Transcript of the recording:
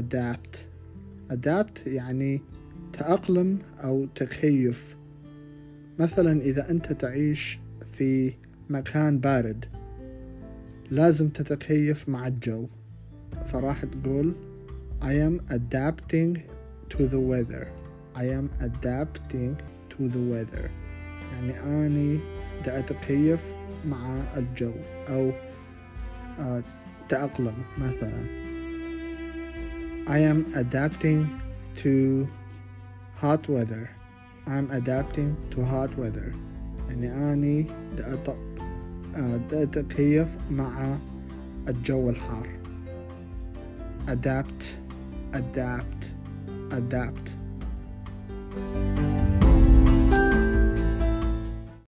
adapt يعني تأقلم أو تكيف. مثلا إذا أنت تعيش في مكان بارد لازم تتكيف مع الجو، فراح تقول I am adapting to the weather. I am adapting to the weather يعني أني أتكيف مع الجو أو تأقلم. مثلا I am adapting to hot weather. I'm adapting to hot weather يعني أني أتكيف مع الجو الحار. adapt